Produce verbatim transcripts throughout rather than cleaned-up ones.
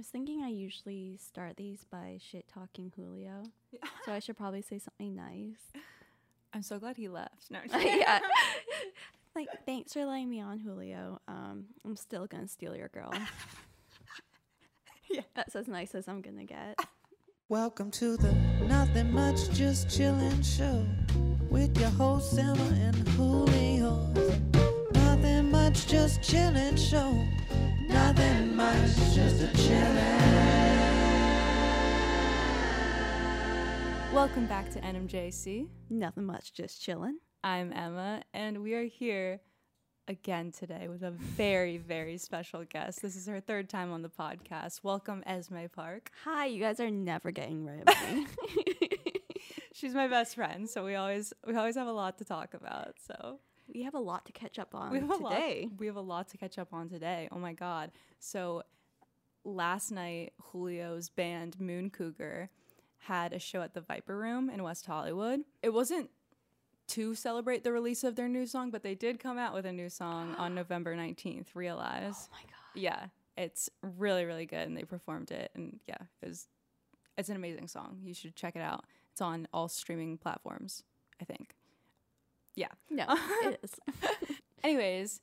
was thinking I usually start these by shit-talking Julio, yeah. So I should probably say something nice. I'm so glad he left. No, yeah. Like, thanks for letting me on, Julio. Um, I'm still gonna steal your girl. Yeah, that's as nice as I'm gonna get. Welcome to the Nothing Much Just Chillin' Show with your hosts Emma and Julio. Nothing much, just chillin' show. Nothing much, just a chillin'. Welcome back to N M J C. Nothing much, just chillin'. I'm Emma, and we are here again today with a very, very special guest. This is her third time on the podcast. Welcome, Esme Park. Hi, you guys are never getting rid of me. She's my best friend, so we always we always have a lot to talk about. So we have a lot to catch up on we today. Lot, we have a lot to catch up on today. Oh my God! So last night, Julio's band Moon Cougar had a show at the Viper Room in West Hollywood. It wasn't to celebrate the release of their new song, but they did come out with a new song on November nineteenth, Realize. Oh my God. Yeah, it's really, really good, and they performed it, and yeah, it was, it's an amazing song. You should check it out. It's on all streaming platforms, I think. Yeah. No, it is. Anyways,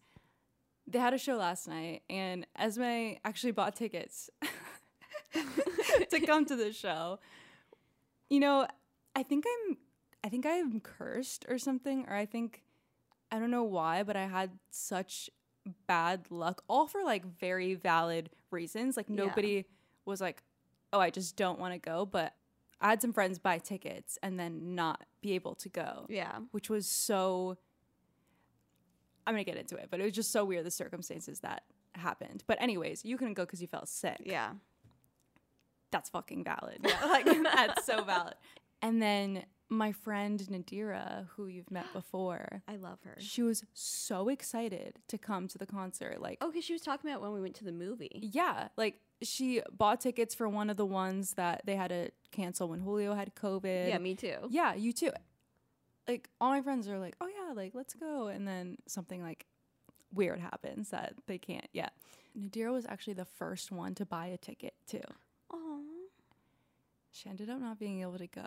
they had a show last night, and Esme actually bought tickets to come to the show. You know, I think I'm I think I'm cursed or something, or I think, I don't know why, but I had such bad luck, all for like very valid reasons. Like nobody yeah. was like, oh, I just don't want to go. But I had some friends buy tickets and then not be able to go. Yeah. Which was so, I'm going to get into it, but it was just so weird, the circumstances that happened. But anyways, you couldn't go because you felt sick. Yeah. That's fucking valid. Yeah. Like that's so valid. And then my friend Nadira, who you've met before. I love her. She was so excited to come to the concert. Like, oh, because she was talking about when we went to the movie. Yeah. Like, she bought tickets for one of the ones that they had to cancel when Julio had COVID. Yeah, me too. Yeah, you too. Like, all my friends are like, oh, yeah, like, let's go. And then something, like, weird happens that they can't yet. Nadira was actually the first one to buy a ticket, too. Aww. She ended up not being able to go.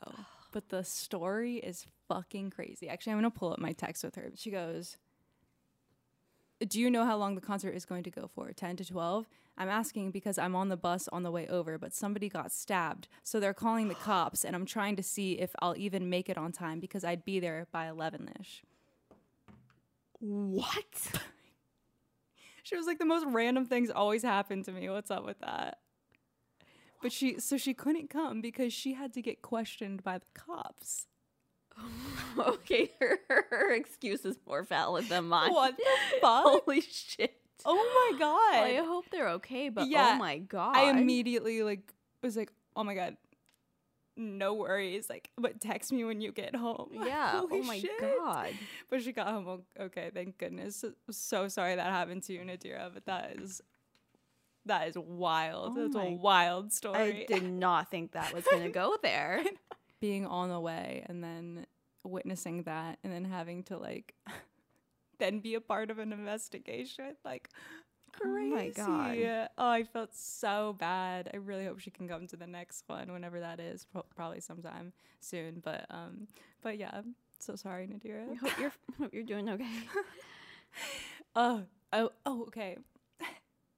But the story is fucking crazy. Actually, I'm going to pull up my text with her. She goes, do you know how long the concert is going to go for? ten to twelve? I'm asking because I'm on the bus on the way over, but somebody got stabbed. So they're calling the cops, and I'm trying to see if I'll even make it on time because I'd be there by eleven-ish. What? She was like, the most random things always happen to me. What's up with that? But she, so she couldn't come because she had to get questioned by the cops. Okay, her, her excuse is more valid than mine. What the fuck? Holy shit. Oh my God. Well, I hope they're okay, but yeah, oh my God. I immediately like was like, oh my God, no worries. Like, but text me when you get home. Yeah, holy oh my shit. God. But she got home. Okay, thank goodness. So sorry that happened to you, Nadira, but that is... that is wild. Oh, that's a wild story. I did not think that was going to go there. Being on the way and then witnessing that and then having to, like, then be a part of an investigation. Like, crazy. Oh, my God. Oh, I felt so bad. I really hope she can come to the next one whenever that is. Pro- probably sometime soon. But, um, but yeah, so sorry, Nadira. I hope you're, hope you're doing okay. oh, oh, oh, okay.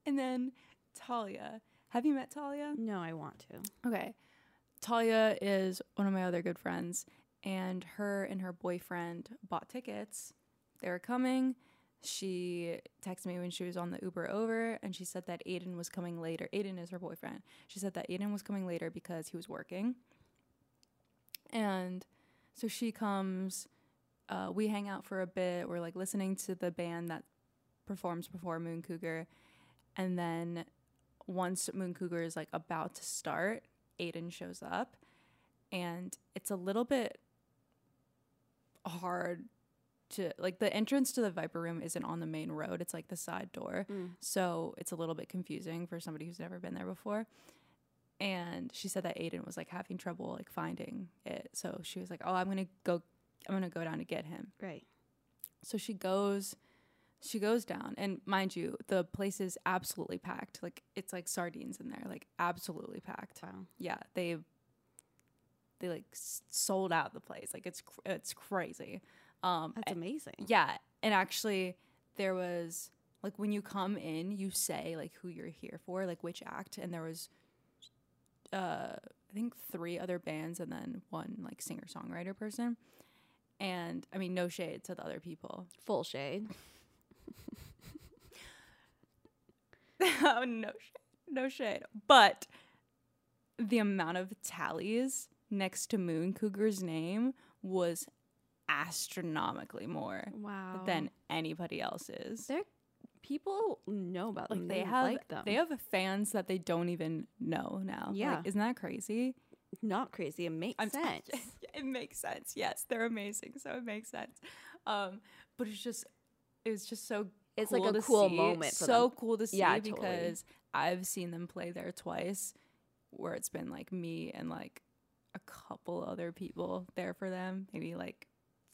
And then... Talia. Have you met Talia? No, I want to. Okay. Talia is one of my other good friends, and her and her boyfriend bought tickets. They were coming. She texted me when she was on the Uber over, and she said that Aiden was coming later. Aiden is her boyfriend. She said that Aiden was coming later because he was working. And so she comes. Uh, we hang out for a bit. We're, like, listening to the band that performs before Moon Cougar. And then once Moon Cougar is, like, about to start, Aiden shows up, and it's a little bit hard to, like, the entrance to the Viper Room isn't on the main road. It's, like, the side door. Mm. So it's a little bit confusing for somebody who's never been there before. And she said that Aiden was, like, having trouble, like, finding it. So she was like, oh, I'm going to go, I'm going to go down to get him. Right. So she goes she goes down, and mind you, the place is absolutely packed. Like, it's like sardines in there, like absolutely packed. Wow. Yeah, they they like sold out the place. Like, it's cr- it's crazy. Um, That's amazing. And, yeah, and actually, there was like when you come in, you say like who you're here for, like which act, and there was uh, I think three other bands and then one like singer songwriter person. And I mean, no shade to the other people. Full shade. oh, no shade. No shade. But the amount of tallies next to Moon Cougar's name was astronomically more wow. than anybody else's. They're, people know about them. Like, they, they have, like them. They have fans that they don't even know now. Yeah. Like, isn't that crazy? Not crazy. It makes I'm, sense. It makes sense. Yes, they're amazing. So it makes sense. Um, but it's just, it was just so. It's cool like a to cool see. moment. For so them. cool to see yeah, because totally. I've seen them play there twice, where it's been like me and like a couple other people there for them, maybe like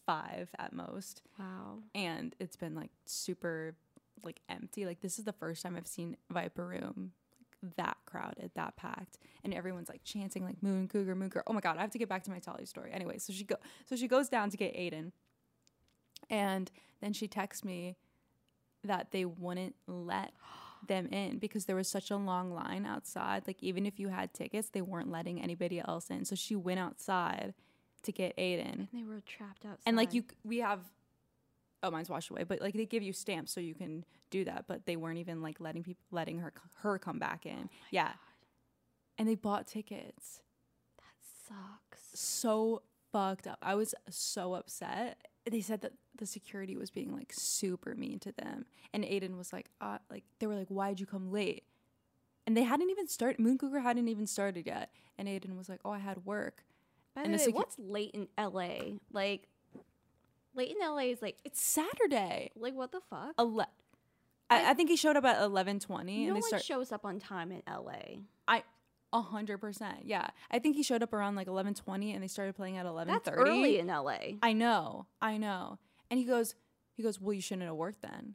five at most. Wow. And it's been like super like empty. Like, this is the first time I've seen Viper Room that crowded, that packed, and everyone's like chanting like Moon Cougar, Moon Cougar. Oh my god, I have to get back to my Talia story. Anyway, so she go, so she goes down to get Aiden, and then she texts me that they wouldn't let them in because there was such a long line outside. Like, even if you had tickets, they weren't letting anybody else in. So she went outside to get Aiden, and they were trapped outside. And like you, we have. Oh, mine's washed away, but like they give you stamps so you can do that, but they weren't even like letting people letting her her come back in. Oh yeah. God. And they bought tickets. That sucks. So fucked up. I was so upset. They said that the security was being like super mean to them, and Aiden was like uh, like they were like, why'd you come late? And they hadn't even started. Moon Cougar hadn't even started yet, and Aiden was like, oh, I had work. By and the way, secu- what's late in L A? Like, late in L A is like, it's Saturday. Like, what the fuck? Ele- I, I think he showed up at eleven twenty. No and they one start- shows up on time in L A. I a hundred percent. Yeah, I think he showed up around like eleven twenty, and they started playing at eleven thirty. That's early in L A. I know, I know. And he goes, he goes, well, you shouldn't have worked then.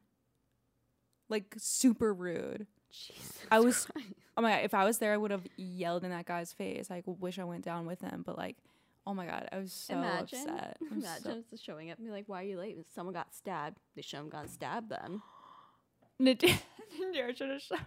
Like, super rude. Jesus I was. Christ. Oh my god! If I was there, I would have yelled in that guy's face. I wish I went down with him, but like. Oh my god, I was so imagine, upset. I'm imagine so showing up and be like, why are you late? Someone got stabbed. They should have gone stabbed them. Nadira should have shot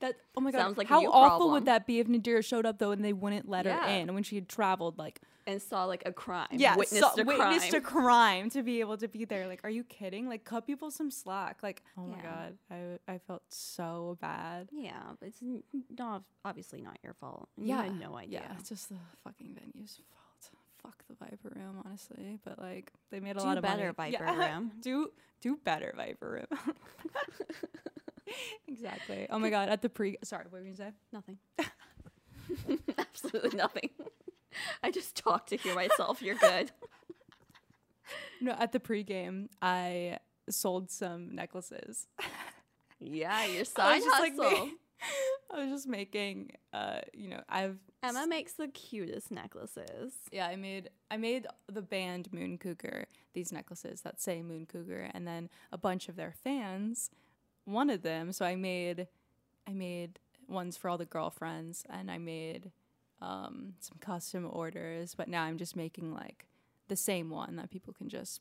that. Oh my god. Sounds like how awful problem. Would that be if Nadira showed up though and they wouldn't let yeah. her in when she had traveled like and saw like a crime. Yeah. Witnessed, saw, a, witnessed crime. a crime to be able to be there. Like, are you kidding? Like, cut people some slack. Like, oh yeah. my god. I I felt so bad. Yeah, but it's not obviously not your fault. You yeah. had no idea. Yeah, it's just the fucking venue's fault. Fuck the Viper Room, honestly. But like they made a do lot of better money. Viper yeah. Room. Do do better Viper Room. Exactly. Oh my god, at the pre sorry, what were you gonna say? Nothing. Absolutely nothing. I just talked to hear myself. You're good. No, at the pregame, I sold some necklaces. Yeah, your side hustle. I was just, like, ma- I was just making, uh, you know, I've Emma s- makes the cutest necklaces. Yeah, I made I made the band Moon Cougar these necklaces that say Moon Cougar, and then a bunch of their fans wanted them, so I made I made ones for all the girlfriends, and I made. Um, some custom orders, but now I'm just making like the same one that people can just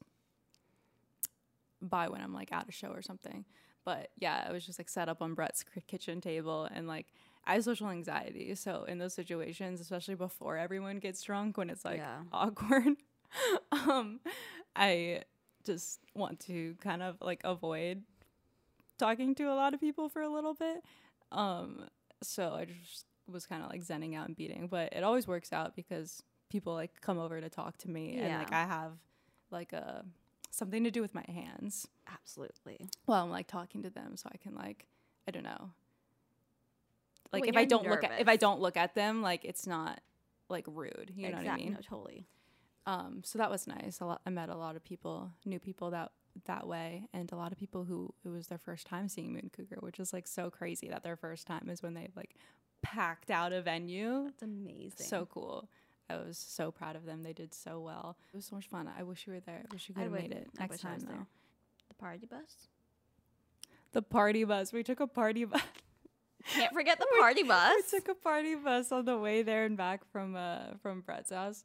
buy when I'm like at a show or something. But yeah, it was just like set up on Brett's kitchen table, and like I have social anxiety, so in those situations, especially before everyone gets drunk when it's like yeah. awkward, um, I just want to kind of like avoid talking to a lot of people for a little bit. Um, so I just was kind of like zenning out and beating, but it always works out because people like come over to talk to me yeah. and like I have like a something to do with my hands. Absolutely. Well, I'm like talking to them, so I can like I don't know. Like when if I don't nervous. look at if I don't look at them, like it's not like rude. You exactly. know what I mean? No, totally. Um, so that was nice. A lot, I met a lot of people, new people that that way, and a lot of people who it was their first time seeing Moon Cougar, which is like so crazy that their first time is when they like. Packed out a venue. That's amazing. So cool. I was so proud of them. They did so well. It was so much fun. I wish you were there. I wish you could have made it next time though. The party bus? The party bus. We took a party bus. Can't forget the party we, bus. We took a party bus on the way there and back from uh, from Brett's house.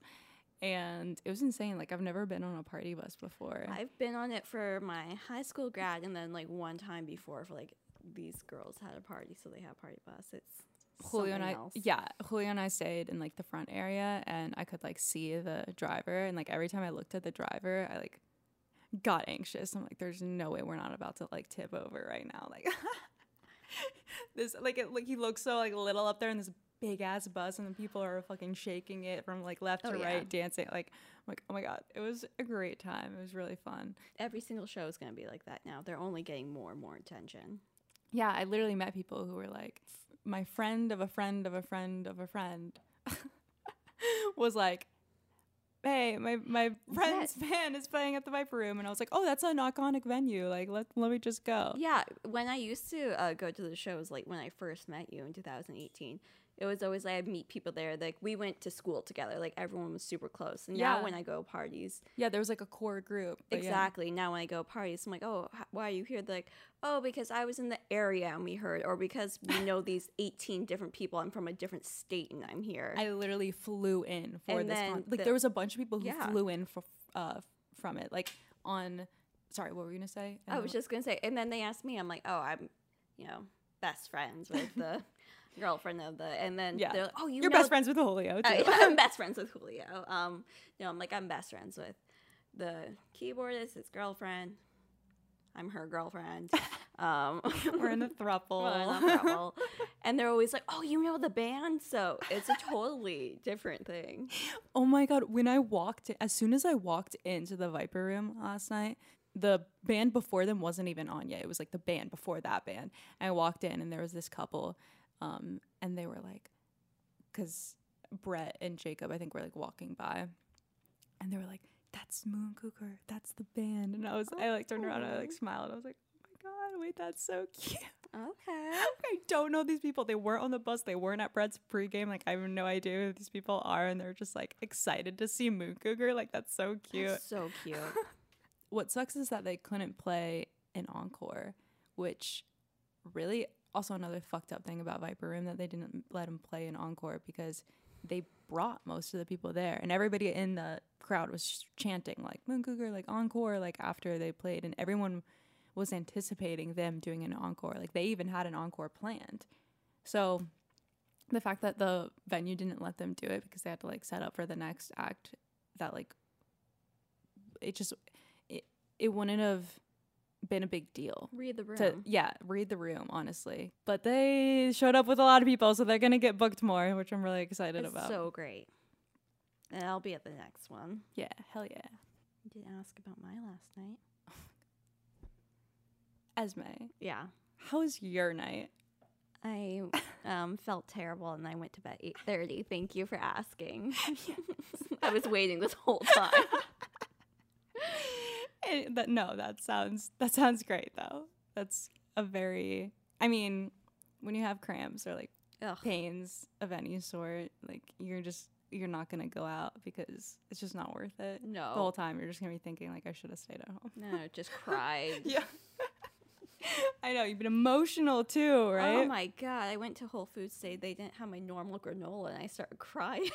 And it was insane. Like, I've never been on a party bus before. I've been on it for my high school grad. And then, like, one time before for, like, these girls had a party. So they had a party bus. It's Julio and I, else. Yeah, Julio and I stayed in, like, the front area. And I could, like, see the driver. And, like, every time I looked at the driver, I, like, got anxious. I'm like, there's no way we're not about to, like, tip over right now. Like, this, like, it, like, he looks so, like, little up there in this big ass bus, and the people are fucking shaking it from, like, left oh, to yeah. right, dancing. Like, I'm like, oh my god, it was a great time. It was really fun. Every single show is gonna be like that now. They're only getting more and more attention. Yeah, I literally met people who were like, my friend of a friend of a friend of a friend was like, hey, my my friend's yes. band is playing at the Viper Room. And I was like, oh, that's an iconic venue. Like, let, let me just go. Yeah. When I used to uh, go to the shows, like, when I first met you in two thousand eighteen, it was always like I'd meet people there. Like, we went to school together. Like, everyone was super close. And yeah. now when I go parties. Yeah, there was, like, a core group. Exactly. Yeah. Now when I go parties, I'm like, oh, why are you here? They're like, oh, because I was in the area and we heard. Or because we know these eighteen different people. I'm from a different state and I'm here. I literally flew in for and this one. Like, the, there was a bunch of people who yeah. flew in for, uh, from it. Like, on – sorry, what were you going to say? I, I was just going to say. And then they asked me. I'm like, oh, I'm, you know, best friends with the – girlfriend of the, and then yeah. they're like, oh, you you're know best friends with Julio too. Uh, yeah, I'm best friends with Julio. Um, you know, I'm like, I'm best friends with the keyboardist, his girlfriend. I'm her girlfriend. Um, we're in a throuple. We're in a throuple. And they're always like, oh, you know the band, so it's a totally different thing. Oh my god! When I walked, as soon as I walked into the Viper Room last night, the band before them wasn't even on yet. It was like the band before that band. And I walked in, and there was this couple. Um, and they were like, because Brett and Jacob, I think, were like walking by, and they were like, "That's Moon Cougar, that's the band." And I was, oh, I like turned around and I like smiled. I was like, "Oh my god, wait, that's so cute." Okay, I don't know these people. They weren't on the bus. They weren't at Brett's pregame. Like, I have no idea who these people are, and they're just like excited to see Moon Cougar. Like, that's so cute. That's so cute. What sucks is that they couldn't play an encore, which really. Also, another fucked up thing about Viper Room that they didn't let him play an encore because they brought most of the people there. And everybody in the crowd was chanting, like, Moon Cougar, like, encore, like, after they played. And everyone was anticipating them doing an encore. Like, they even had an encore planned. So the fact that the venue didn't let them do it because they had to, like, set up for the next act, that, like, it just, it, it wouldn't have... been a big deal. Read the room. To, yeah, read the room, honestly. But they showed up with a lot of people, so they're going to get booked more, which I'm really excited it's about. So great. And I'll be at the next one. Yeah, hell yeah. You didn't ask about my last night. Esme. Yeah. How was your night? I um, felt terrible, and I went to bed at eight thirty. Thank you for asking. I was waiting this whole time. It, that, no, that sounds that sounds great though. That's a very. I mean, when you have cramps or like Ugh. pains of any sort, like you're just you're not gonna go out because it's just not worth it. No, the whole time you're just gonna be thinking like I should have stayed at home. No, just cried. Yeah, I know you've been emotional too, right? Oh my god, I went to Whole Foods today. They didn't have my normal granola, and I started crying.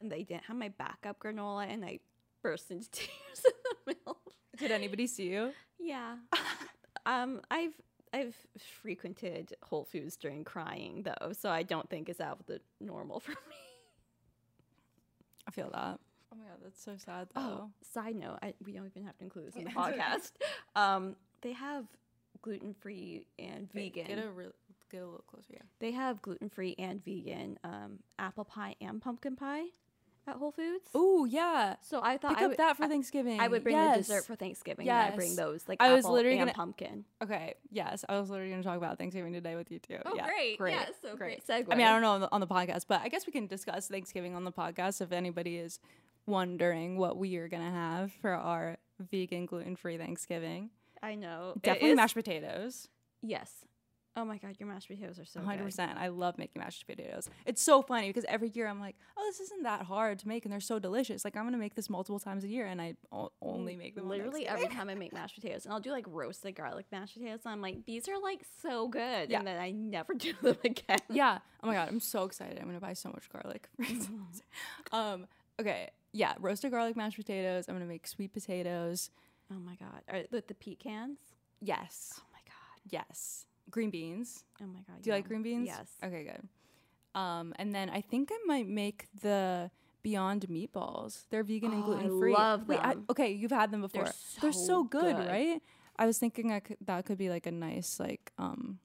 And they didn't have my backup granola, and I burst into tears in the middle. Did anybody see you? Yeah. um, I've I've frequented Whole Foods during crying, though, so I don't think it's out of the normal for me. I feel that. Oh, my God. That's so sad, though. Oh, side note. I, we don't even have to include this in the podcast. Um, they have gluten-free and vegan. Get a, re- get a little closer, yeah. They have gluten-free and vegan um, apple pie and pumpkin pie. At Whole Foods? Oh, yeah. So I thought Pick I would... Pick up that for I, Thanksgiving. I would bring yes. the dessert for Thanksgiving. Yes. And I bring those, like I apple was literally and gonna... pumpkin. Okay, yes. I was literally going to talk about Thanksgiving today with you, too. Oh, yeah. great. great. Yeah, so great. Great segue. I mean, I don't know on the, on the podcast, but I guess we can discuss Thanksgiving on the podcast if anybody is wondering what we are going to have for our vegan, gluten-free Thanksgiving. I know. Definitely mashed potatoes. Yes. Oh my God, your mashed potatoes are so one hundred percent good. one hundred percent. I love making mashed potatoes. It's so funny because every year I'm like, oh, this isn't that hard to make and they're so delicious. Like, I'm going to make this multiple times a year and I o- only make them. Literally every time I make mashed potatoes. And I'll do like roasted garlic mashed potatoes. And I'm like, these are like so good. Yeah. And then I never do them again. Yeah. Oh my God, I'm so excited. I'm going to buy so much garlic. um. Okay. Yeah. Roasted garlic mashed potatoes. I'm going to make sweet potatoes. Oh my God. Are, with the pecans? Yes. Oh my God. Yes. Green beans. Oh my God. Do you yeah. like green beans? Yes. Okay, good. Um, and then I think I might make the Beyond meatballs. They're vegan oh, and gluten free. I love them. Wait, I, okay, you've had them before. They're so, They're so good, good, right? I was thinking I could, that could be like a nice, like, um,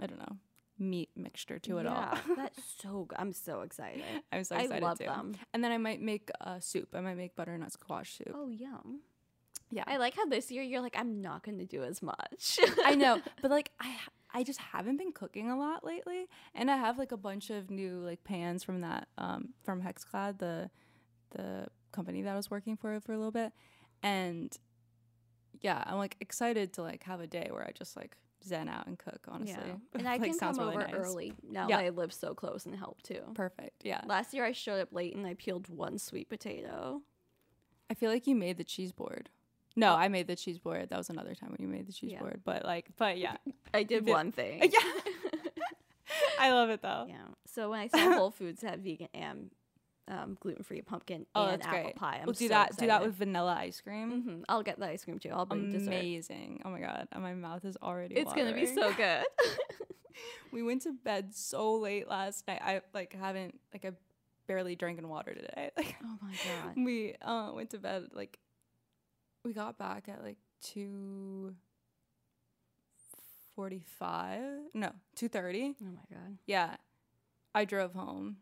I don't know, meat mixture to it yeah, all. That's so good. I'm so excited. I'm so excited I love too. Them. And then I might make a uh, soup. I might make butternut squash soup. Oh, yum. Yeah, I like how this year you're like, I'm not going to do as much. I know, but like I I just haven't been cooking a lot lately, and I have like a bunch of new like pans from that um from Hexclad, the the company that I was working for for a little bit, and yeah, I'm like excited to like have a day where I just like zen out and cook, honestly. Yeah. And like, I can come really over nice. Early now yeah. that I live so close and help too. Perfect. Yeah. Last year I showed up late and I peeled one sweet potato. I feel like you made the cheese board. No, I made the cheese board. That was another time when you made the cheese yeah. board. But like, but yeah, I did one thing. Yeah, I love it though. Yeah. So when I saw Whole Foods have vegan and um, gluten-free pumpkin oh, and apple great. Pie, I'm we'll do so that. Excited. Do that with vanilla ice cream. Mm-hmm. I'll get the ice cream too. I'll bring dessert. Amazing. Oh my God, and my mouth is already. It's watering. Gonna be so good. We went to bed so late last night. I like haven't like I barely drank in water today. Like, oh my God. We uh, went to bed like. We got back at like two forty-five. No, two thirty. Oh my God. Yeah, I drove home.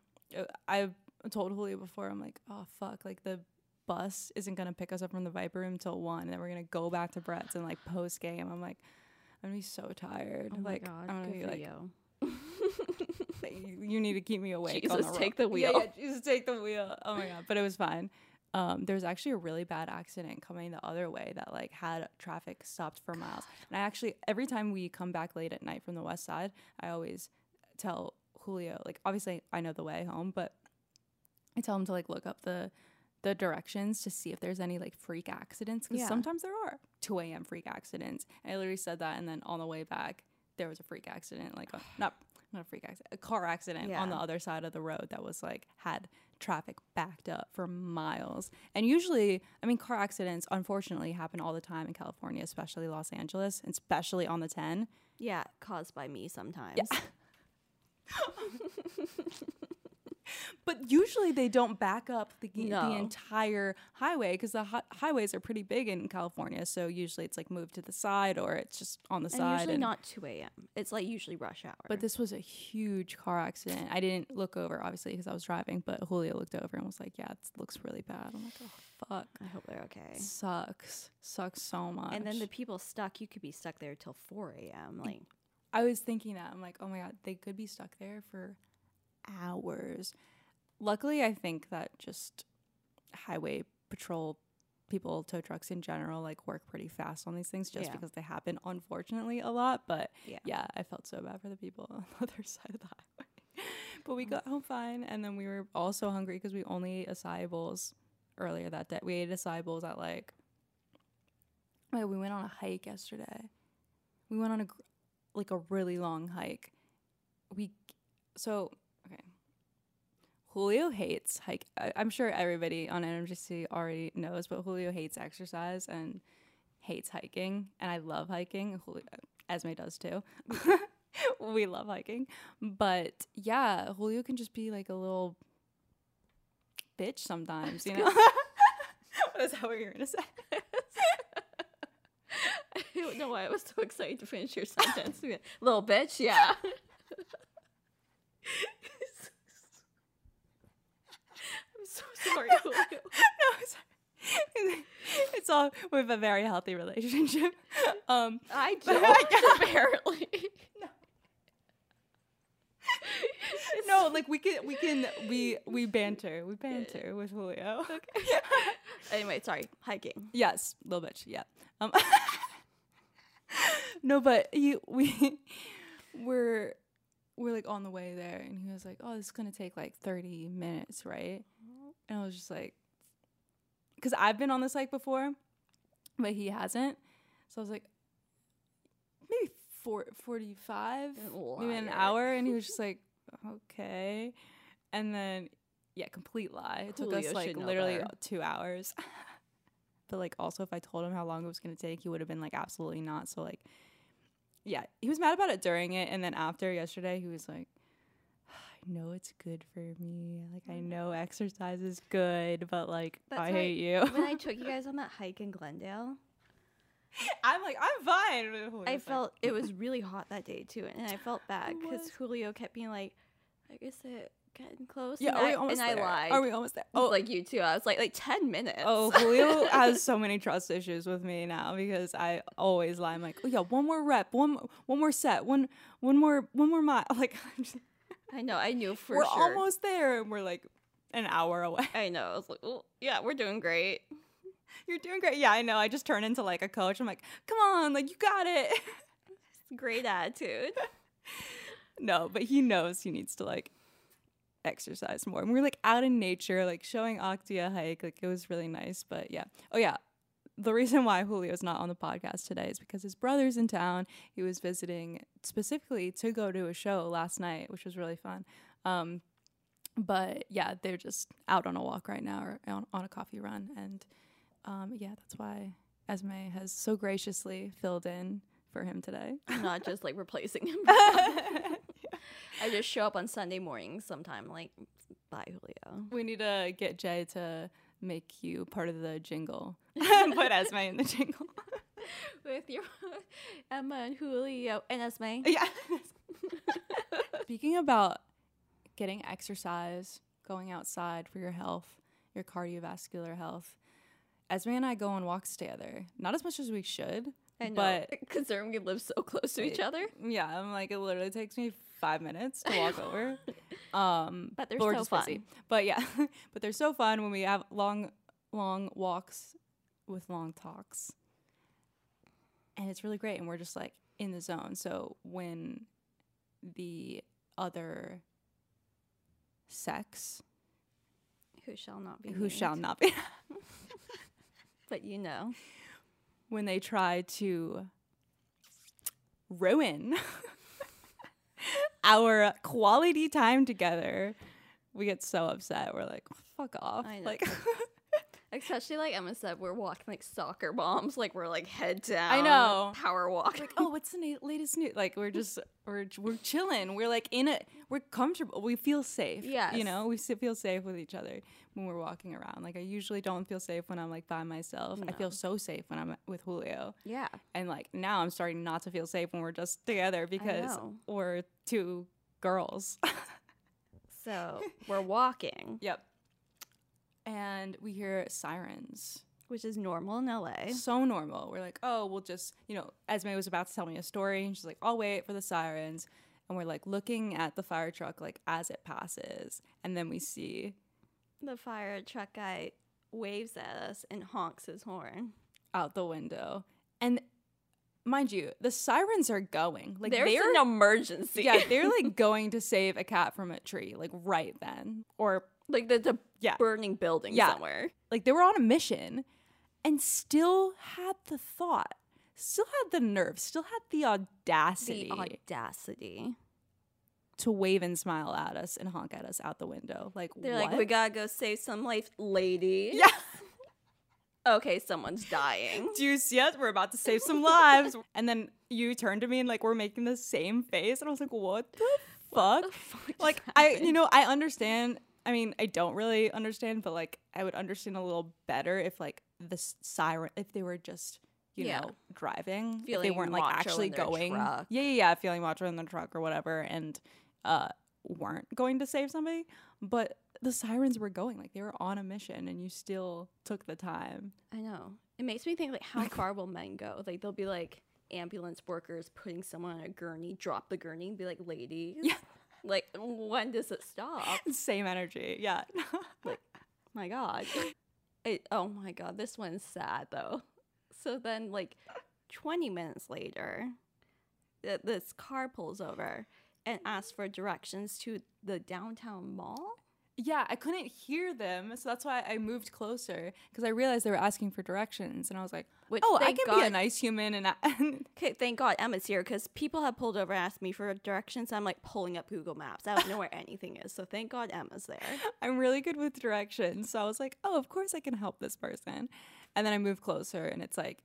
I told Julio before. I'm like, oh fuck, like the bus isn't gonna pick us up from the Viper Room till one, and then we're gonna go back to Brett's and like post game. I'm like, I'm gonna be so tired. Oh my like, God. I'm gonna Good be like, you. you need to keep me awake. Jesus, on the take road. The wheel. Yeah, yeah, Jesus, take the wheel. Oh my God, but it was fine. Um, there was actually a really bad accident coming the other way that like had traffic stopped for miles. And I actually, every time we come back late at night from the west side, I always tell Julio, like, obviously I know the way home, but I tell him to like look up the the directions to see if there's any like freak accidents. Because yeah. sometimes there are two a.m. freak accidents. And I literally said that. And then on the way back, there was a freak accident, like a, not not a freak accident, a car accident yeah. on the other side of the road that was like had traffic backed up for miles. And usually, I mean, car accidents unfortunately happen all the time in California, especially Los Angeles, especially on the ten. Yeah, caused by me sometimes. Yeah. But usually they don't back up the, no. the entire highway because the hi- highways are pretty big in California. So usually it's like moved to the side or it's just on the and side. Usually and not two a.m. It's like usually rush hour. But this was a huge car accident. I didn't look over, obviously, because I was driving. But Julio looked over and was like, yeah, it looks really bad. I'm like, oh, fuck. I hope they're okay. Sucks. Sucks so much. And then the people stuck. You could be stuck there till four a.m. Like, I was thinking that. I'm like, oh, my God, they could be stuck there for hours. Luckily, I think that just highway patrol people, tow trucks in general, like work pretty fast on these things just yeah. because they happen, unfortunately, a lot. But yeah. yeah, I felt so bad for the people on the other side of the highway. But we got home fine, and then we were also hungry because we only ate acai bowls earlier that day. We ate acai bowls at like. Wait, we went on a hike yesterday. We went on a like a really long hike. We so. Julio hates hike. I'm sure everybody on N M J C already knows, but Julio hates exercise and hates hiking. And I love hiking. Julio, Esme does too. We love hiking. But yeah, Julio can just be like a little bitch sometimes, you know? Is that what you're going to say? I don't know why I was so excited to finish your sentence. Little bitch, yeah. Sorry, no, sorry. It's all we have a very healthy relationship. Um, I do apparently. No. no, like we can, we can, we we banter, we banter with Julio. Okay. Yeah. Anyway, sorry, hiking. Yes, little bitch. Yeah. Um, no, but you we we're we're like on the way there, and he was like, "Oh, this is gonna take like thirty minutes, right?" And I was just like, because I've been on this hike before, but he hasn't, so I was like, maybe four, forty-five, maybe an hour, and he was just like, "Okay," and then yeah, complete lie. It Julio took us like literally better. two hours. But like, also, if I told him how long it was gonna take, he would have been like, "Absolutely not." So like, yeah, he was mad about it during it, and then after yesterday, he was like, "I know it's good for me. Like, I know exercise is good, but like, That's I hate you." When I took you guys on that hike in Glendale, I'm like, I'm fine. Julio's I felt like, it was really hot that day too, and I felt bad because Julio kept being like, I guess it. Getting close. Yeah, and, are I, we almost and there? I lied. Are we almost there? Oh, like you too. I was like, like ten minutes. Oh, Julio has so many trust issues with me now because I always lie. I'm like, oh yeah, one more rep, one one more set, one one more one more mile. Like, I'm just I know, I knew for we're sure we're almost there, and we're like an hour away. I know. I was like, oh yeah, we're doing great. You're doing great. Yeah, I know. I just turn into like a coach. I'm like, come on, like you got it. Great attitude. No, but he knows he needs to like. Exercise more, and we we're like out in nature, like showing Octia hike, like it was really nice. But yeah, oh yeah, the reason why Julio's not on the podcast today is because his brother's in town. He was visiting specifically to go to a show last night, which was really fun. Um but yeah, they're just out on a walk right now, or on, on a coffee run, and um yeah, that's why Esme has so graciously filled in for him today. I'm not just like replacing him. I just show up on Sunday mornings sometime. Like, bye, Julio. We need to get Jay to make you part of the jingle. Put Esme in the jingle. With your Emma and Julio and Esme. Yeah. Speaking about getting exercise, going outside for your health, your cardiovascular health, Esme and I go on walks together. Not as much as we should. I know, but considering we live so close to each other. Yeah, I'm like, it literally takes me five minutes to walk over. Um, but they're but so fun. Busy. But yeah, but they're so fun when we have long, long walks with long talks. And it's really great. And we're just like in the zone. So when the other sex. Who shall not be. Who named. shall not be. But you know. When they try to ruin our quality time together, we get so upset. We're like, oh, fuck off. I know. Like, especially like Emma said, we're walking like soccer moms. Like, we're like head down. I know. Power walk. Like, oh, what's the na- latest news? Like, we're just, we're we're chilling. We're like in it. We're comfortable. We feel safe. Yeah. You know, we feel safe with each other when we're walking around. Like, I usually don't feel safe when I'm like by myself. No. I feel so safe when I'm with Julio. Yeah. And like now I'm starting not to feel safe when we're just together because we're two girls. So we're walking. Yep. And we hear sirens. Which is normal in L A. So normal. We're like, oh, we'll just, you know, Esme was about to tell me a story. And she's like, I'll wait for the sirens. And we're like looking at the fire truck, like as it passes. And then we see. The fire truck guy waves at us and honks his horn. Out the window. And mind you, the sirens are going. Like, there's an emergency. Yeah, they're like going to save a cat from a tree, like right then. Or. Like, there's a yeah. burning building yeah. somewhere. Like, they were on a mission and still had the thought, still had the nerve, still had the audacity. The audacity. To wave and smile at us and honk at us out the window. Like, they're what? Like, we gotta go save some life, lady. Yeah. Okay, someone's dying. Do you see us? We're about to save some lives. And then you turn to me and, like, we're making the same face. And I was like, what the fuck? What the fuck like, I, happened? You know, I understand... I mean, I don't really understand, but, like, I would understand a little better if, like, the siren, if they were just, you yeah. know, driving. Feeling if they weren't, like, actually going. Truck. Yeah, yeah, yeah, feeling macho in the truck or whatever and uh, weren't going to save somebody. But the sirens were going. Like, they were on a mission, and you still took the time. I know. It makes me think, like, how far will men go? Like, they'll be, like, ambulance workers putting someone on a gurney, drop the gurney, and be like, ladies. Yeah. Like, when does it stop? Same energy, yeah. Like, my God. It, oh, my God. This one's sad, though. So then, like, twenty minutes later, uh, this car pulls over and asks for directions to the downtown mall. Yeah, I couldn't hear them, so that's why I moved closer, because I realized they were asking for directions, and I was like, Which, oh, I can God. be a nice human. And okay, thank God Emma's here, because people have pulled over and asked me for directions. I'm like pulling up Google Maps. I don't know where anything is, so thank God Emma's there. I'm really good with directions, so I was like, oh, of course I can help this person. And then I moved closer, and it's like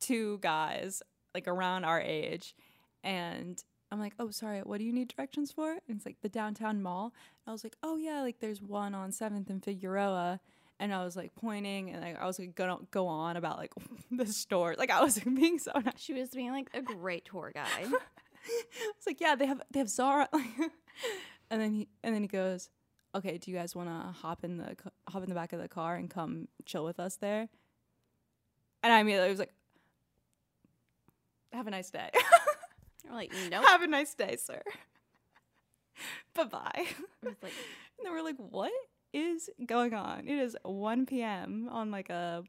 two guys, like around our age, and I'm like, oh, sorry, what do you need directions for? And it's like the downtown mall. And I was like, oh, yeah, like there's one on seventh and Figueroa. And I was like pointing, and like, I was like gonna go on about like the store. Like I was like, being so nice. She was being like a great tour guide. I was like, yeah, they have they have Zara. and then he and then he goes, okay, do you guys want to hop in the hop in the back of the car and come chill with us there? And I immediately was like, have a nice day. We're like, nope. Have a nice day, sir. Bye-bye. Like, and then we're like, what is going on? It is one p.m. on like a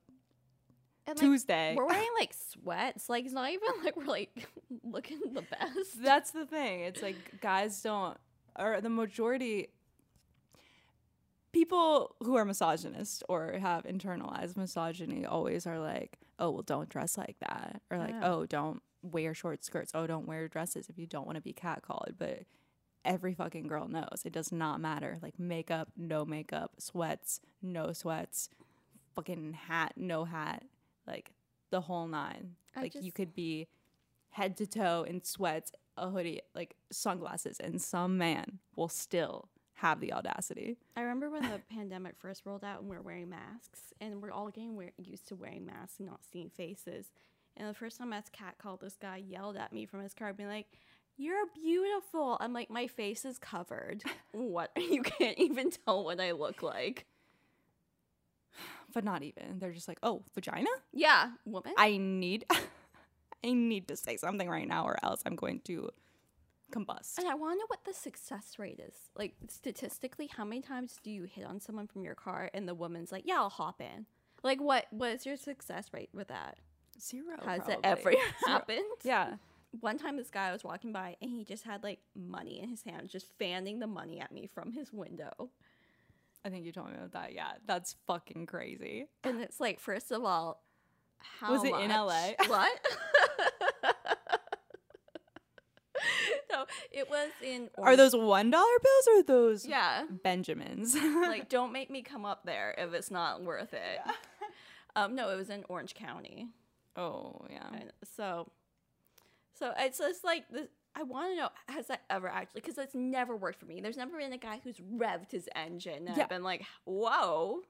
and Tuesday. Like, we're wearing like sweats. Like, it's not even like we're like looking the best. That's the thing. It's like guys don't, or the majority, people who are misogynist or have internalized misogyny always are like, oh, well, don't dress like that. Or like, yeah. oh, don't. wear short skirts. Oh, don't wear dresses if you don't want to be catcalled. But every fucking girl knows it does not matter. Like makeup, no makeup, sweats, no sweats, fucking hat, no hat, like the whole nine. I like you could be head to toe in sweats, a hoodie, like sunglasses, and some man will still have the audacity. I remember when the pandemic first rolled out and we were wearing masks, and we're all getting wear- used to wearing masks and not seeing faces. And the first time I was catcalled, this guy yelled at me from his car, being like, "You're beautiful." I'm like, my face is covered. What? You can't even tell what I look like. But not even. They're just like, oh, vagina? Yeah, woman. I need, I need to say something right now, or else I'm going to combust. And I want to know what the success rate is. Like, statistically, how many times do you hit on someone from your car, and the woman's like, "Yeah, I'll hop in." Like, what? What is your success rate with that? Zero. Has probably. It ever happened? Yeah. One time this guy was walking by and he just had like money in his hand, just fanning the money at me from his window. I think you told me about that. Yeah. That's fucking crazy. And it's like, first of all, how was it much? In L A? What? No, it was in Orange. Are those one dollar bills or those yeah. Benjamins? Like, don't make me come up there if it's not worth it. Yeah. Um, no, it was in Orange County. Oh, yeah. And so, so it's just like, this, I want to know, has that ever actually, because it's never worked for me. There's never been a guy who's revved his engine and yeah. I've been like, whoa.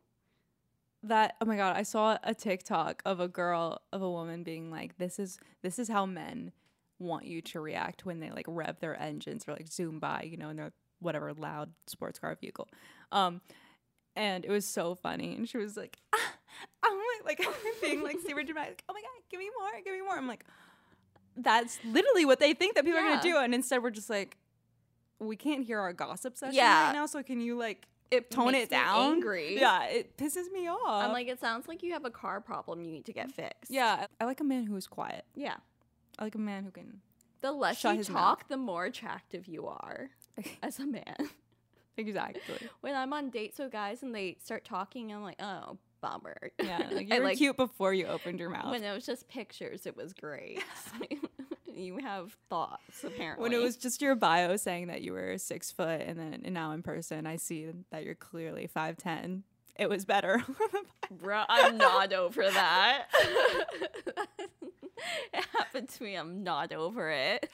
That, oh my God, I saw a TikTok of a girl, of a woman being like, this is, this is how men want you to react when they like rev their engines or like zoom by, you know, in their whatever loud sports car vehicle. Um, and it was so funny. And she was like, ah. I'm like, like being like super dramatic. Oh my God, give me more, give me more. I'm like, that's literally what they think that people yeah. are gonna do, and instead we're just like, we can't hear our gossip session yeah. right now. So can you like it tone makes it down? Me angry. Yeah, it pisses me off. I'm like, it sounds like you have a car problem. You need to get fixed. Yeah, I like a man who is quiet. Yeah, I like a man who can. The less shut you his talk, mouth. The more attractive you are as a man. Exactly. When I'm on dates with guys and they start talking, I'm like, oh. Bummer. Yeah, like you were like, cute before you opened your mouth. When it was just pictures, it was great. You have thoughts, apparently. When it was just your bio saying that you were six foot, and then and now in person, I see that you're clearly five ten. It was better. Bro, I'm not over that. It happened to me. I'm not over it.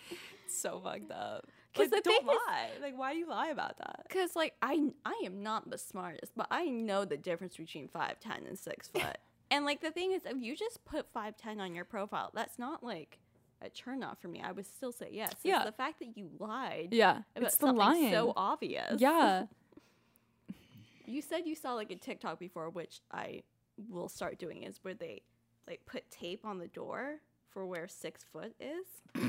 So fucked up. Because like, don't lie. Is, like, why do you lie about that? Because, like, I I am not the smartest, but I know the difference between five ten and six foot. And like the thing is, if you just put five ten on your profile, that's not like a turn off for me. I would still say yes. It's yeah. the fact that you lied. Yeah. About it's the something lying. So obvious. Yeah. You said you saw like a TikTok before, which I will start doing, is where they like put tape on the door for where six foot is.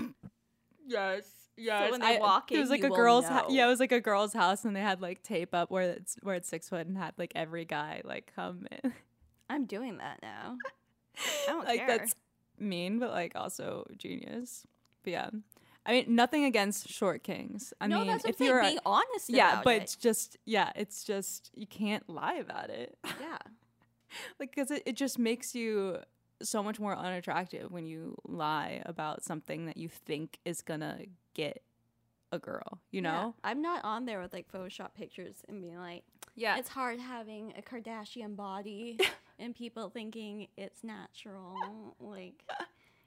Yes, yes. So when they I, walk in, it was like a girl's. Ha- yeah, it was like a girl's house, and they had like tape up where it's where it's six foot, and had like every guy like come in. I'm doing that now. I don't like, care. Like that's mean, but like also genius. But yeah, I mean, nothing against short kings. I no, mean, that's what if I'm you're saying, a, being honest yeah, about it. Yeah, but it's just, yeah, it's just, you can't lie about it. Yeah. Like, because it, it just makes you so much more unattractive when you lie about something that you think is gonna get a girl, you know? Yeah. I'm not on there with, like, Photoshop pictures and being like, yeah, it's hard having a Kardashian body and people thinking it's natural. Like,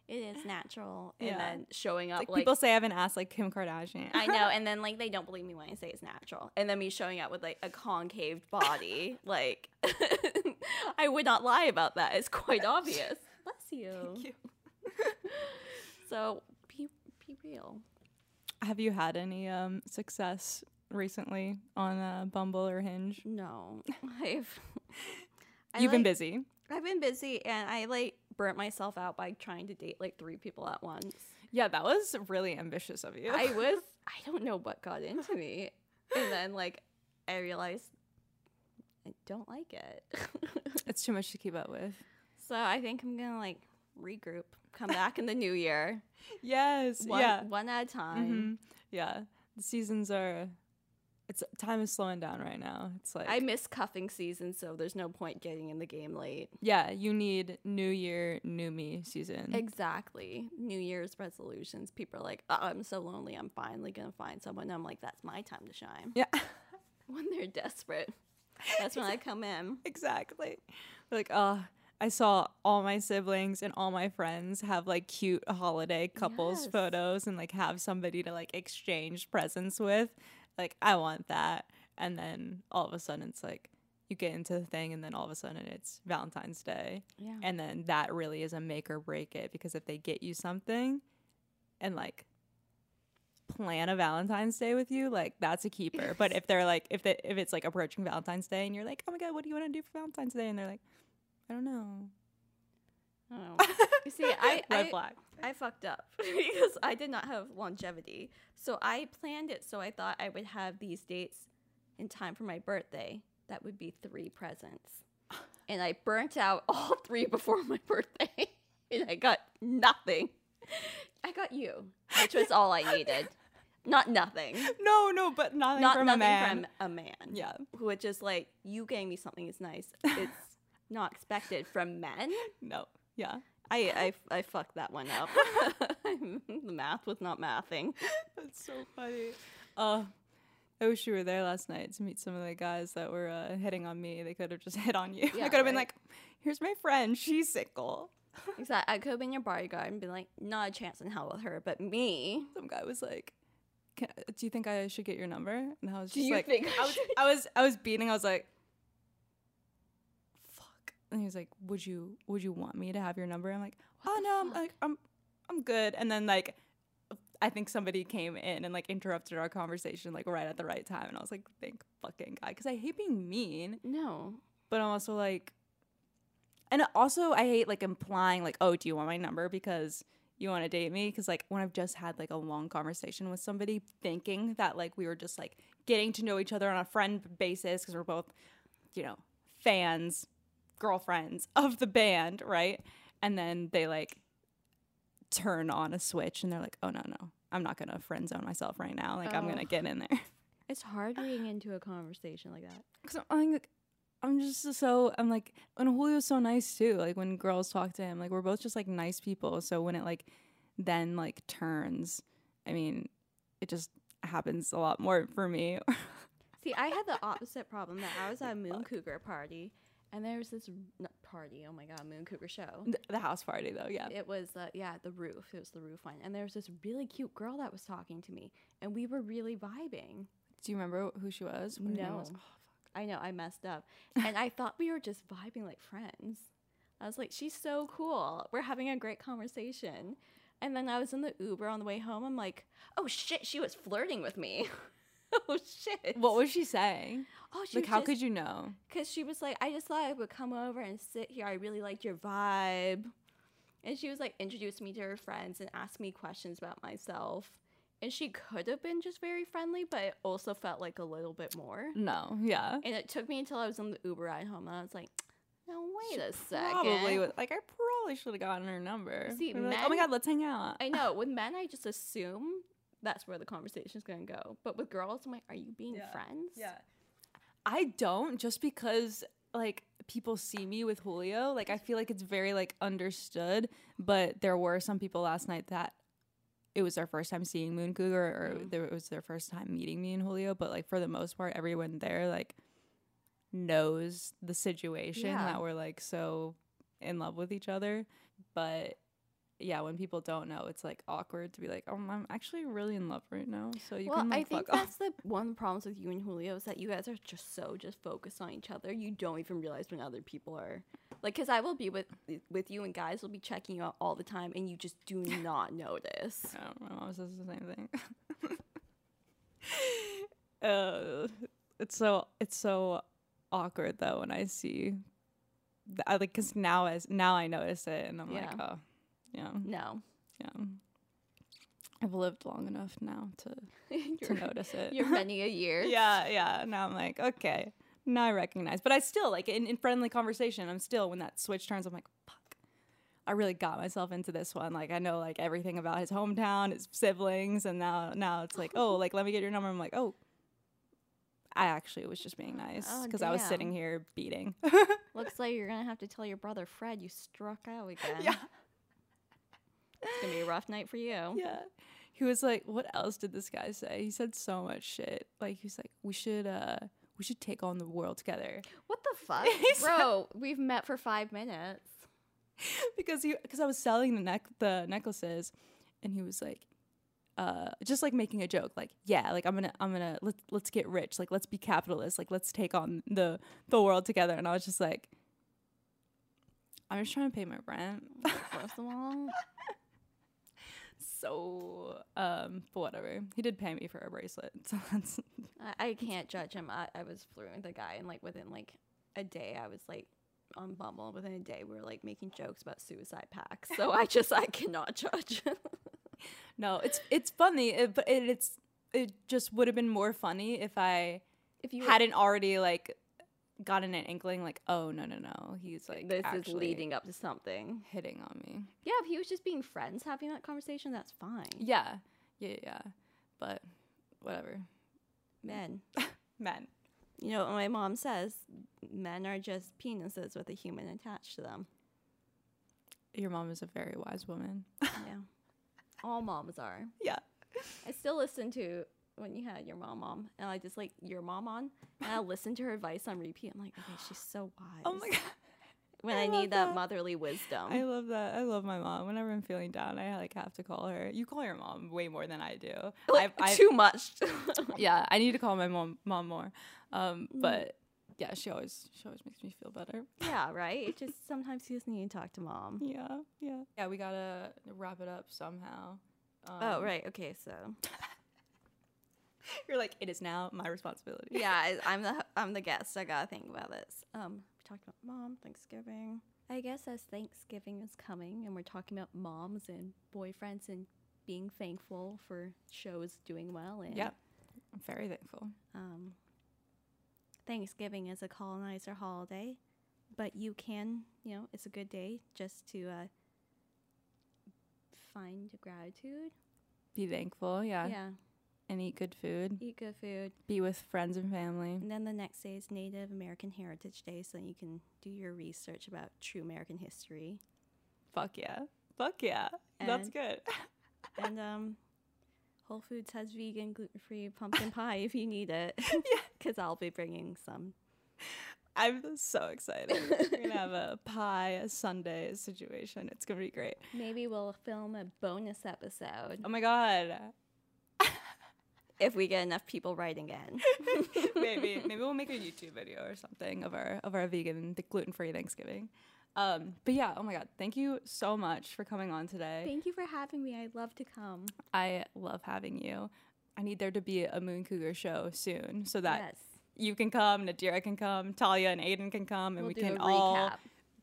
it is natural. Yeah. And then showing up, like, like people say I have an ass like Kim Kardashian. I know. And then, like, they don't believe me when I say it's natural. And then me showing up with, like, a concaved body. Like, I would not lie about that. It's quite obvious. Bless you. Thank you. So, be, be real. Have you had any um, success recently on uh, Bumble or Hinge? No. I've... I You've like, been busy. I've been busy, and I, like, burnt myself out by trying to date, like, three people at once. Yeah, that was really ambitious of you. I was, I don't know what got into me. And then, like, I realized I don't like it. It's too much to keep up with. So I think I'm going to, like, regroup, come back in the new year. Yes. One, yeah. One at a time. Mm-hmm. Yeah. The seasons are... It's time is slowing down right now. It's like I miss cuffing season, so there's no point getting in the game late. Yeah, you need new year, new me season. Exactly. New Year's resolutions. People are like, oh, I'm so lonely. I'm finally going to find someone. And I'm like, that's my time to shine. Yeah. When they're desperate. That's when I come in. Exactly. They're like, oh, I saw all my siblings and all my friends have, like, cute holiday couples yes. photos and, like, have somebody to, like, exchange presents with. Like, I want that. And then all of a sudden it's like you get into the thing and then all of a sudden it's Valentine's Day. Yeah. And then that really is a make or break it, because if they get you something and, like, plan a Valentine's Day with you, like, that's a keeper. But if they're like, if they, if it's like approaching Valentine's Day and you're like, oh my God, what do you want to do for Valentine's Day? And they're like, I don't know. I don't know. You see, I, Red I, flag. I fucked up because I did not have longevity. So I planned it so I thought I would have these dates in time for my birthday. That would be three presents. And I burnt out all three before my birthday. And I got nothing. I got you, which was all I needed. Not nothing. No, no, but nothing not from nothing a man. From a man. Yeah. Which is like, you gave me something that's nice. It's not expected from men. No. Yeah. I, I, I fucked that one up. The math was not mathing. That's so funny. Uh, I wish you were there last night to meet some of the guys that were uh, hitting on me. They could have just hit on you. Yeah, I could have right? been like, here's my friend. She's single. Exactly. I could have been your bodyguard and been like, not a chance in hell with her, but me. Some guy was like, Can, do you think I should get your number? And I was just do you like, think I, was, I, was, I was beating. I was like, and he was like, would you would you want me to have your number? I'm like, oh no, I'm like I'm I'm good. And then, like, I think somebody came in and, like, interrupted our conversation, like, right at the right time, and I was like, thank fucking God, because I hate being mean. No. But I'm also like, and also I hate, like, implying, like, oh, do you want my number because you want to date me? Because, like, when I've just had, like, a long conversation with somebody, thinking that, like, we were just, like, getting to know each other on a friend basis because we're both, you know, fans. Girlfriends of the band, right? And then they, like, turn on a switch and they're like, oh no no I'm not gonna friend zone myself right now, like, oh. I'm gonna get in there. It's hard reading into a conversation like that, because I'm like, I'm just so I'm like, and Julio's so nice too, like, when girls talk to him, like, we're both just, like, nice people. So when it, like, then, like, turns, I mean, it just happens a lot more for me. See, I had the opposite problem. That I was at a Moon Cougar party. And there was this r- party, oh my God, Moon Cougar show. The house party, though, yeah. It was, uh, yeah, the roof. It was the roof one. And there was this really cute girl that was talking to me. And we were really vibing. Do you remember who she was? What no. Was? Oh, fuck. I know, I messed up. And I thought we were just vibing like friends. I was like, she's so cool. We're having a great conversation. And then I was in the Uber on the way home. I'm like, oh, shit, she was flirting with me. Oh, shit. What was she saying? Oh, she like, how just, could you know? Because she was like, I just thought I would come over and sit here. I really liked your vibe. And she was like, introduced me to her friends and asked me questions about myself. And she could have been just very friendly, but it also felt like a little bit more. No, yeah. And it took me until I was on the Uber ride home, and I was like, Now wait a second. Probably would, like I probably should have gotten her number. See, men, like, oh my god, let's hang out. I know. With men, I just assume that's where the conversation's gonna go. But with girls, I'm like, are you being yeah. friends? Yeah. I don't, just because like people see me with Julio. Like I feel like it's very like understood. But there were some people last night that it was their first time seeing Moon Cougar, or mm. it was their first time meeting me and Julio. But like for the most part, everyone there like knows the situation yeah. that we're like so in love with each other. But yeah, when people don't know, it's like awkward to be like, oh, I'm actually really in love right now. So you well, can like, I think fuck that's off. The one of the problems with you and Julio is that you guys are just so just focused on each other. You don't even realize when other people are like, because I will be with with you and guys will be checking you out all the time, and you just do not notice. I don't know, my mom says the same thing. uh, it's so it's so awkward though when I see, th- I like because now as now I notice it, and I'm yeah. like, oh. Yeah. No. Yeah. I've lived long enough now to to notice it. You're many a year. yeah, yeah. Now I'm like, okay, now I recognize. But I still, like, in, in friendly conversation, I'm still, when that switch turns, I'm like, fuck, I really got myself into this one. Like, I know, like, everything about his hometown, his siblings, and now now it's like, oh, like, let me get your number. I'm like, oh, I actually was just being nice because oh, I was sitting here beating. Looks like you're going to have to tell your brother Fred you struck out again. Yeah. It's gonna be a rough night for you. Yeah. He was like, what else did this guy say? He said so much shit. Like, he's like, we should uh we should take on the world together. What the fuck? Bro, we've met for five minutes. Because he because I was selling the neck the necklaces, and he was like, uh just like making a joke, like, yeah, like I'm gonna I'm gonna let's let's get rich, like let's be capitalists, like let's take on the the world together. And I was just like, I'm just trying to pay my rent. First of all. So, um, but whatever. He did pay me for a bracelet. So that's I, I can't judge him. I, I was fluent with the guy, and like within like a day, I was like on Bumble. Within a day, we were like making jokes about suicide packs. So I just I cannot judge. No, it's it's funny, it, but it, it's it just would have been more funny if I if you hadn't were- already like. gotten an inkling like, oh no no no, he's like this is leading up to something, hitting on me. Yeah, if he was just being friends having that conversation, that's fine. Yeah, yeah, yeah. But whatever, men, men. You know what my mom says? Men are just penises with a human attached to them. Your mom is a very wise woman. Yeah, all moms are. Yeah, I still listen to. When you had your mom on, and I just like your mom on, and I listened to her advice on repeat. I'm like, okay, she's so wise. Oh my god! When I, I need that. that motherly wisdom, I love that. I love my mom. Whenever I'm feeling down, I like have to call her. You call your mom way more than I do. Like, I've, I've, too much. Yeah, I need to call my mom mom more. Um, but yeah, she always she always makes me feel better. Yeah, right. It just sometimes you just need to talk to mom. Yeah, yeah, yeah. We gotta wrap it up somehow. Um, oh right. Okay, so. You're like, it is now my responsibility. Yeah, I, I'm the I'm the guest. I gotta think about this. Um, we talked about mom, Thanksgiving. I guess as Thanksgiving is coming, and we're talking about moms and boyfriends and being thankful for shows doing well. And yep, I'm very thankful. Um, Thanksgiving is a colonizer holiday, but you can, you know, it's a good day just to uh, find gratitude, be thankful. Yeah. Yeah. And eat good food. Eat good food. Be with friends and family. And then the next day is Native American Heritage Day, so you can do your research about true American history. Fuck yeah. Fuck yeah. And that's good. And um, Whole Foods has vegan, gluten-free pumpkin pie if you need it. Yeah. Because I'll be bringing some. I'm so excited. We're going to have a pie a Sunday situation. It's going to be great. Maybe we'll film a bonus episode. Oh, my God. If we get enough people writing in, maybe maybe we'll make a YouTube video or something of our of our vegan, the gluten-free Thanksgiving. Um, but yeah, oh my god, thank you so much for coming on today. Thank you for having me. I'd love to come. I love having you. I need there to be a Moon Cougar show soon so that yes. you can come, Nadira can come, Talia and Aiden can come, and we'll we can all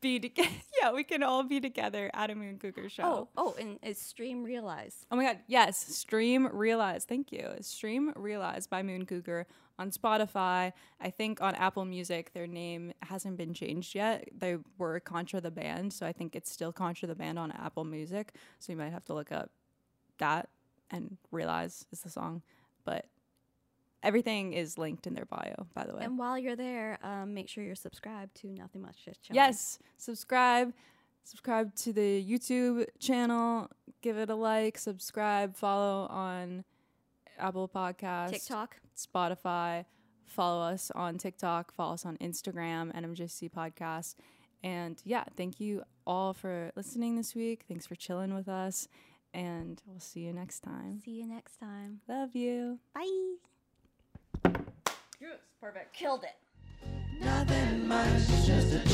be together. Yeah, we can all be together at a Moon Cougar show. Oh, oh, and it's Stream Realize. Oh my god, yes, Stream Realize. Thank you. Stream Realize by Moon Cougar on Spotify. I think on Apple Music, their name hasn't been changed yet. They were Contra the Band, so I think it's still Contra the Band on Apple Music. So you might have to look up that and Realize is the song. But everything is linked in their bio, by the way. And while you're there, um, make sure you're subscribed to Nothing Much Just Chilling. Yes, subscribe. Subscribe to the YouTube channel. Give it a like. Subscribe. Follow on Apple Podcasts, TikTok, Spotify. Follow us on TikTok. Follow us on Instagram, N M J C Podcast. And yeah, thank you all for listening this week. Thanks for chilling with us. And we'll see you next time. See you next time. Love you. Bye. Yes, perfect. Killed it. Nothing much, just a